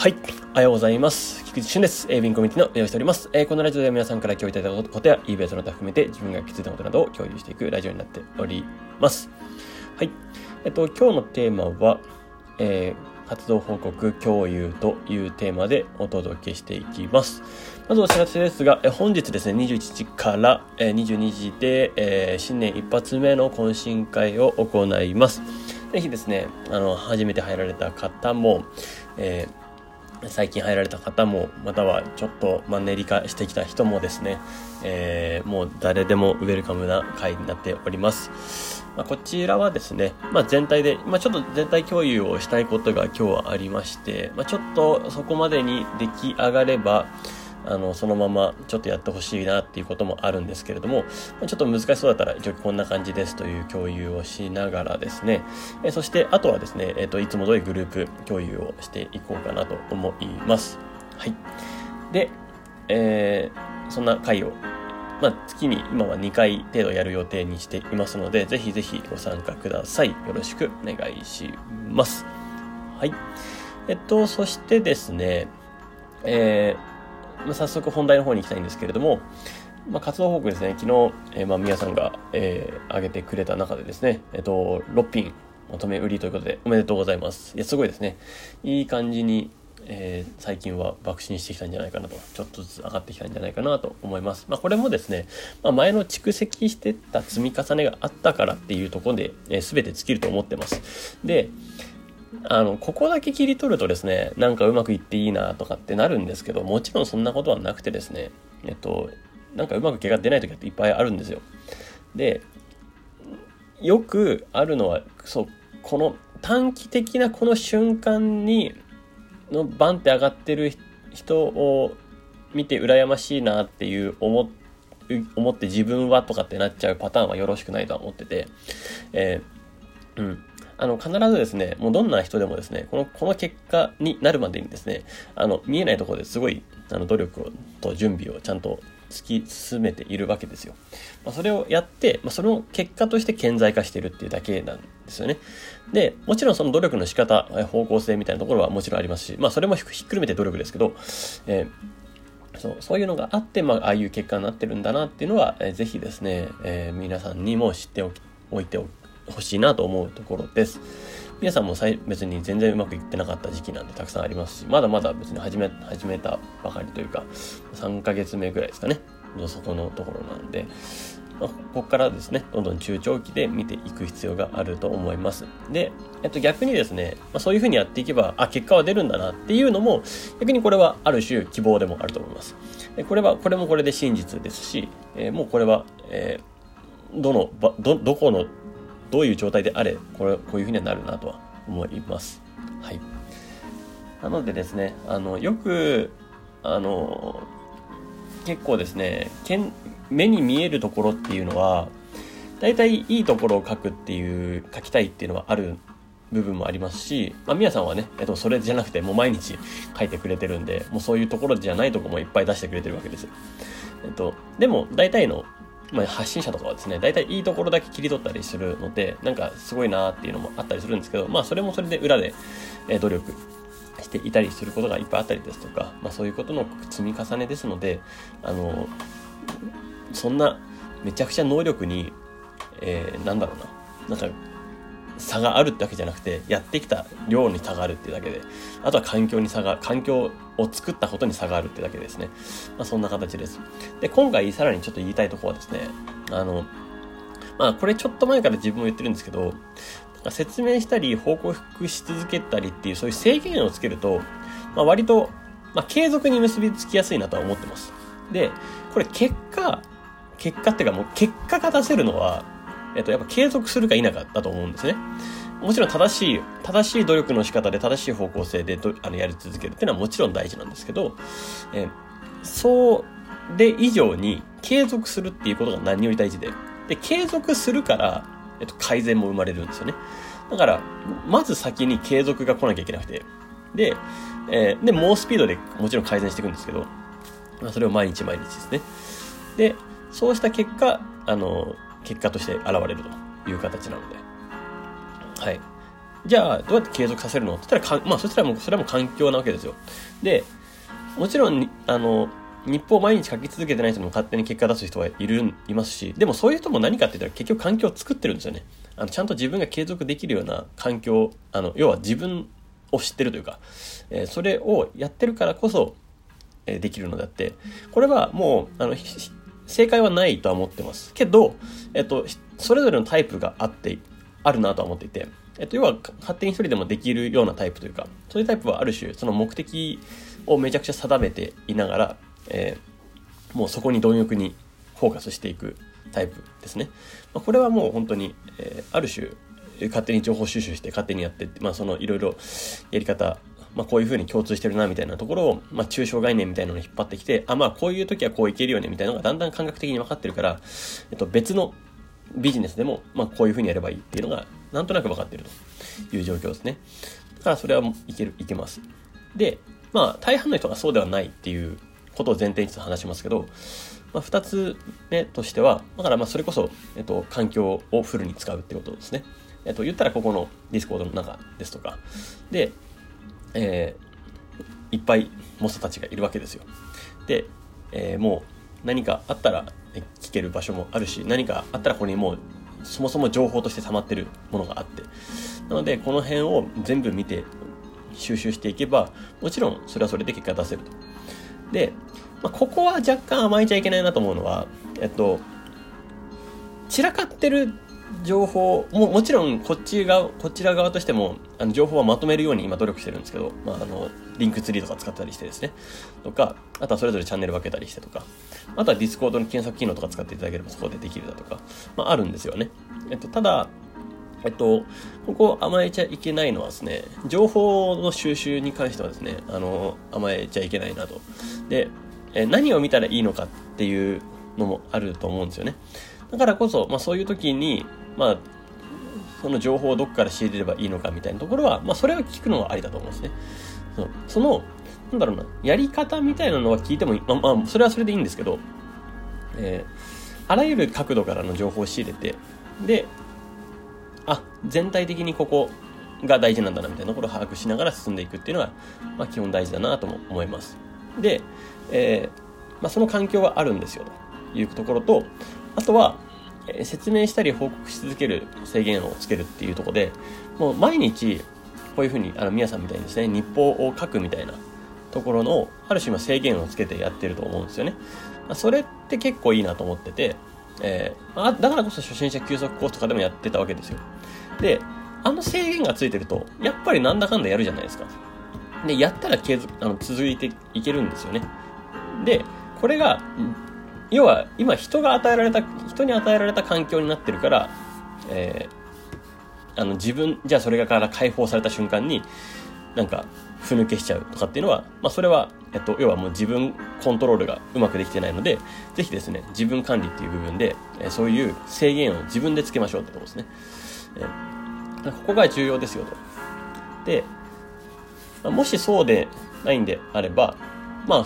はい、おはようございます。菊池俊です。ウィンコミュニティの運営をしております。このラジオでは皆さんから今日いただいたことや eBay その他含めて自分が気づいたことなどを共有していくラジオになっております。はい、今日のテーマは、活動報告共有というテーマでお届けしていきます。まずお知らせですが、本日ですね21時から22時で、新年一発目の懇親会を行います。ぜひですね初めて入られた方も、最近入られた方も、またはちょっとマンネリ化してきた人もですね、もう誰でもウェルカムな会になっております。こちらはですね、全体で、ちょっと全体共有をしたいことが今日はありまして、ちょっとそこまでに出来上がればそのままちょっとやってほしいなっていうこともあるんですけれども、ちょっと難しそうだったら一応こんな感じですという共有をしながらですね、そしてあとはですね、いつも通りグループ共有をしていこうかなと思います。はい、で、そんな会を月に今は2回程度やる予定にしていますので、ぜひぜひご参加ください。よろしくお願いします。はい、そしてですね、早速本題の方に行きたいんですけれども、活動報告ですね、昨日、宮さんが、挙げてくれた中でですね、6品まとめ売りということでおめでとうございます。いやすごいですね。いい感じに、最近は爆心してきたんじゃないかなと、ちょっとずつ上がってきたんじゃないかなと思います。これもですね、前の蓄積してた積み重ねがあったからっていうところで、全て尽きると思ってます。でここだけ切り取るとですね、なんかうまくいっていいなとかってなるんですけど、もちろんそんなことはなくてですね、なんかうまく結果出ない時っていっぱいあるんですよ。で、よくあるのは、この短期的なこの瞬間にのバンって上がってる人を見て羨ましいなっていう思って自分はとかってなっちゃうパターンはよろしくないとは思ってて、必ずですね、もうどんな人でもですね、この結果になるまでにですね、見えないところですごい努力をと準備をちゃんと突き進めているわけですよ。それをやって、その結果として顕在化しているっていうだけなんですよね。で、もちろんその努力の仕方、方向性みたいなところはもちろんありますし、それもひっくるめて努力ですけど、そういうのがあって、ああいう結果になってるんだなっていうのは、ぜひですね、皆さんにも知っておいてほしいなと思うところです。皆さんも別に全然うまくいってなかった時期なんてたくさんありますし、まだまだ別に始めたばかりというか3ヶ月目ぐらいですかね、そこのところなんで、ここからですねどんどん中長期で見ていく必要があると思います。で、逆にですね、そういうふうにやっていけば結果は出るんだなっていうのも、逆にこれはある種希望でもあると思います。これもこれで真実ですし、もうこれは、どういう状態であれ、こういうふうにはなるなとは思います。はい。なのでですね、よく、結構ですね、目に見えるところっていうのは、大体いいところを書きたいっていうのはある部分もありますし、宮さんはね、それじゃなくて、もう毎日書いてくれてるんで、もうそういうところじゃないところもいっぱい出してくれてるわけですよ。でも、大体の、発信者とかはですね、大体いいところだけ切り取ったりするので、なんかすごいなーっていうのもあったりするんですけど、それもそれで裏で努力していたりすることがいっぱいあったりですとか、そういうことの積み重ねですので、そんなめちゃくちゃ能力に、なんか差があるってわけじゃなくて、やってきた量に差があるっていうだけで、あとは環境を作ったことに差があるってだけですね。そんな形です。で、今回さらにちょっと言いたいところはですね、これちょっと前から自分も言ってるんですけど、説明したり報告し続けたりっていう、そういう制限をつけると、割と、継続に結びつきやすいなとは思ってます。で、これ結果が出せるのは、やっぱ継続するか否かだと思うんですね。もちろん正しい努力の仕方で正しい方向性でやり続けるっていうのはもちろん大事なんですけど、それ以上に継続するっていうことが何より大事で、継続するから、改善も生まれるんですよね。だからまず先に継続が来なきゃいけなくて、で猛スピードでもちろん改善していくんですけど、それを毎日毎日ですね。で、そうした結果結果として現れるという形なので、はい。じゃあどうやって継続させるのって言ったら、そしたらもうそれはもう環境なわけですよ。で、もちろん日報を毎日書き続けてない人も勝手に結果出す人はいますし、でもそういう人も何かって言ったら結局環境を作ってるんですよね。ちゃんと自分が継続できるような環境、要は自分を知ってるというか、それをやってるからこそ、できるのであって、これはもう正解はないとは思ってますけど、それぞれのタイプがあるなとは思っていて、要は勝手に一人でもできるようなタイプというか、そういうタイプはある種その目的をめちゃくちゃ定めていながら、もうそこに貪欲にフォーカスしていくタイプですね。これはもう本当に、ある種勝手に情報収集して勝手にやって、そのいろいろやり方、こういう風に共通してるなみたいなところを、抽象概念みたいなのに引っ張ってきて、こういう時はこういけるよねみたいなのがだんだん感覚的に分かってるから、別のビジネスでも、こういう風にやればいいっていうのがなんとなく分かってるという状況ですね。だからそれはいけます。で、大半の人がそうではないっていうことを前提にちょっと話しますけど、2つ目としては、だからそれこそ、環境をフルに使うってことですね。言ったらここのディスコードの中ですとかで、いっぱいモスタたちがいるわけですよ。で、もう何かあったら聞ける場所もあるし、何かあったらここにもうそもそも情報として溜まってるものがあって、なのでこの辺を全部見て収集していけば、もちろんそれはそれで結果出せると。で、ここは若干甘えちゃいけないなと思うのは、散らかってる情報も、もちろんこちら側としても情報はまとめるように今努力してるんですけど、リンクツリーとか使ったりしてですね、とか、あとはそれぞれチャンネル分けたりしてとか、あとはディスコードの検索機能とか使っていただければそこでできるだとか、あるんですよね。ただ、ここ甘えちゃいけないのはですね、情報の収集に関してはですね、甘えちゃいけないなと。で、何を見たらいいのかっていうのもあると思うんですよね。だからこそ、そういう時に、その情報をどこから仕入れればいいのかみたいなところは、それを聞くのはありだと思うんですね。その、やり方みたいなのは聞いてもいい、それはそれでいいんですけど、あらゆる角度からの情報を仕入れて、で、全体的にここが大事なんだなみたいなところを把握しながら進んでいくっていうのが、基本大事だなとも思います。で、その環境はあるんですよというところと、あとは、説明したり報告し続ける制限をつけるっていうところで、もう毎日こういうふうに宮さんみたいにですね、日報を書くみたいなところのある種の制限をつけてやってると思うんですよね。それって結構いいなと思ってて、だからこそ初心者休息コースとかでもやってたわけですよ。で、制限がついてるとやっぱりなんだかんだやるじゃないですか。で、やったら続いていけるんですよね。で、これが要は今人に与えられた環境になってるから、じゃあそれから解放された瞬間にふぬけしちゃうとかっていうのは、それは、要はもう自分コントロールがうまくできてないので、ぜひですね、自分管理っていう部分で、そういう制限を自分でつけましょうってことですね。ここが重要ですよと。で、もしそうでないんであれば、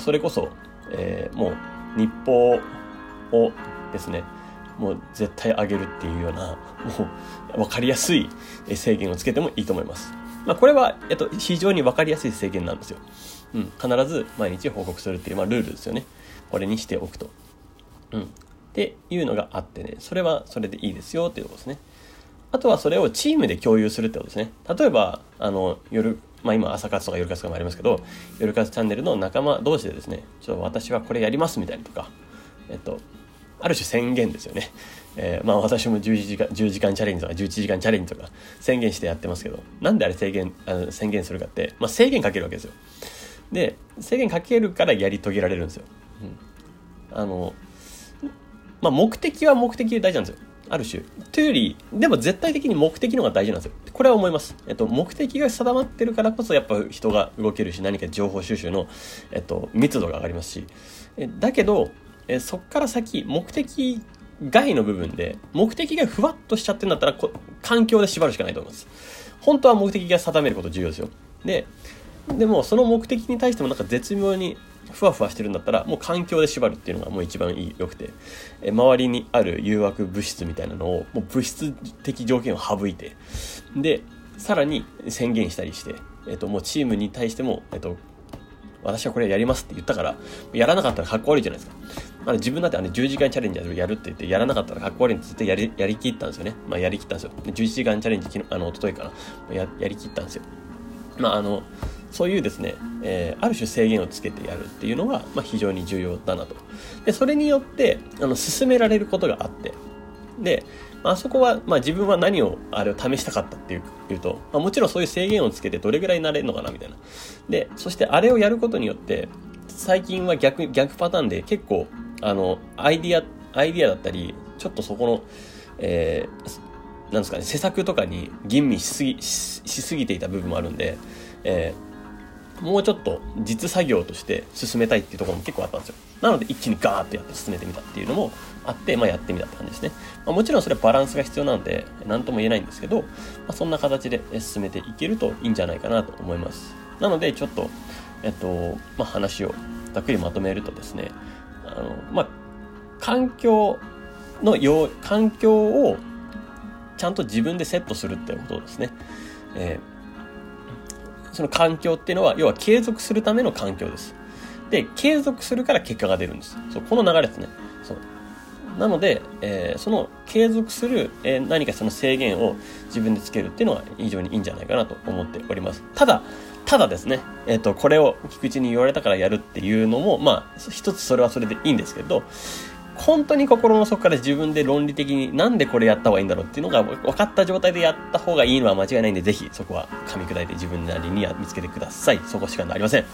それこそ、もう日報をですね、もう絶対上げるっていうような、もう分かりやすい制限をつけてもいいと思います。これは、非常に分かりやすい制限なんですよ。必ず毎日報告するっていう、ルールですよね。これにしておくと。っていうのがあってね、それはそれでいいですよっていうことですね。あとはそれをチームで共有するってことですね。例えば、今朝活とか夜活とかもありますけど、夜活チャンネルの仲間同士でですね、ちょっと私はこれやりますみたいなとか、ある種宣言ですよね。私も10時間チャレンジとか11時間チャレンジとか宣言してやってますけど、なんであれ宣言するかって、制限かけるわけですよ。で、制限かけるからやり遂げられるんですよ。目的は目的で大事なんですよ。ある種。というより、でも絶対的に目的の方が大事なんですよ。これは思います。目的が定まってるからこそやっぱ人が動けるし、何か情報収集の、密度が上がりますし。だけど、そこから先、目的外の部分で、目的がふわっとしちゃってるんだったら、環境で縛るしかないと思います。本当は目的が定めること重要ですよ。でもその目的に対しても絶妙にふわふわしてるんだったら、もう環境で縛るっていうのがもう一番良くて、周りにある誘惑物質みたいなのを、もう物質的条件を省いて、で、さらに宣言したりして、もうチームに対しても、私はこれやりますって言ったから、やらなかったらかっこ悪いじゃないですか。まあ、自分だって10時間チャレンジやるって言って、やらなかったらかっこ悪いんで絶対やりきったんですよね。まあ、やりきったんですよ。11時間チャレンジ、一昨日かな。やりきったんですよ。まあ、そういうですね、ある種制限をつけてやるっていうのが、まあ、非常に重要だなと。で、それによって、進められることがあって。で、あそこは、まあ、自分は何をあれを試したかったっていうと、まあ、もちろんそういう制限をつけてどれぐらいになれるのかなみたいな。で、そしてあれをやることによって、最近は逆パターンで結構、アイディアだったり、ちょっとそこの、なんですかね、施策とかに吟味しすぎていた部分もあるんで、もうちょっと実作業として進めたいっていうところも結構あったんですよ。なので一気にガーッとやって進めてみたっていうのもあって、まあ、やってみたって感じですね。まあ、もちろんそれはバランスが必要なんで何とも言えないんですけど、まあ、そんな形で進めていけるといいんじゃないかなと思います。なのでちょっと、まあ、話をざっくりまとめるとですね、まあ、環境をちゃんと自分でセットするっていうことですね。その環境っていうのは要は継続するための環境です。で、継続するから結果が出るんです。そう、この流れですね。そうなので、その継続する、何かその制限を自分でつけるっていうのは非常にいいんじゃないかなと思っております。ただですね、これを菊池に言われたからやるっていうのも、まあ、一つそれはそれでいいんですけど、本当に心の底から自分で論理的になんでこれやった方がいいんだろうっていうのが分かった状態でやった方がいいのは間違いないんで、ぜひそこは噛み砕いて自分なりに見つけてください。そこしかありません。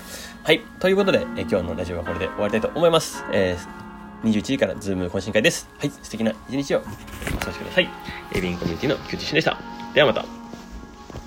はい。ということで、今日のラジオはこれで終わりたいと思います。21時からズーム懇親会です。はい。素敵な一日をお過ごしください。エビンコミュニティの菊池俊でした。ではまた。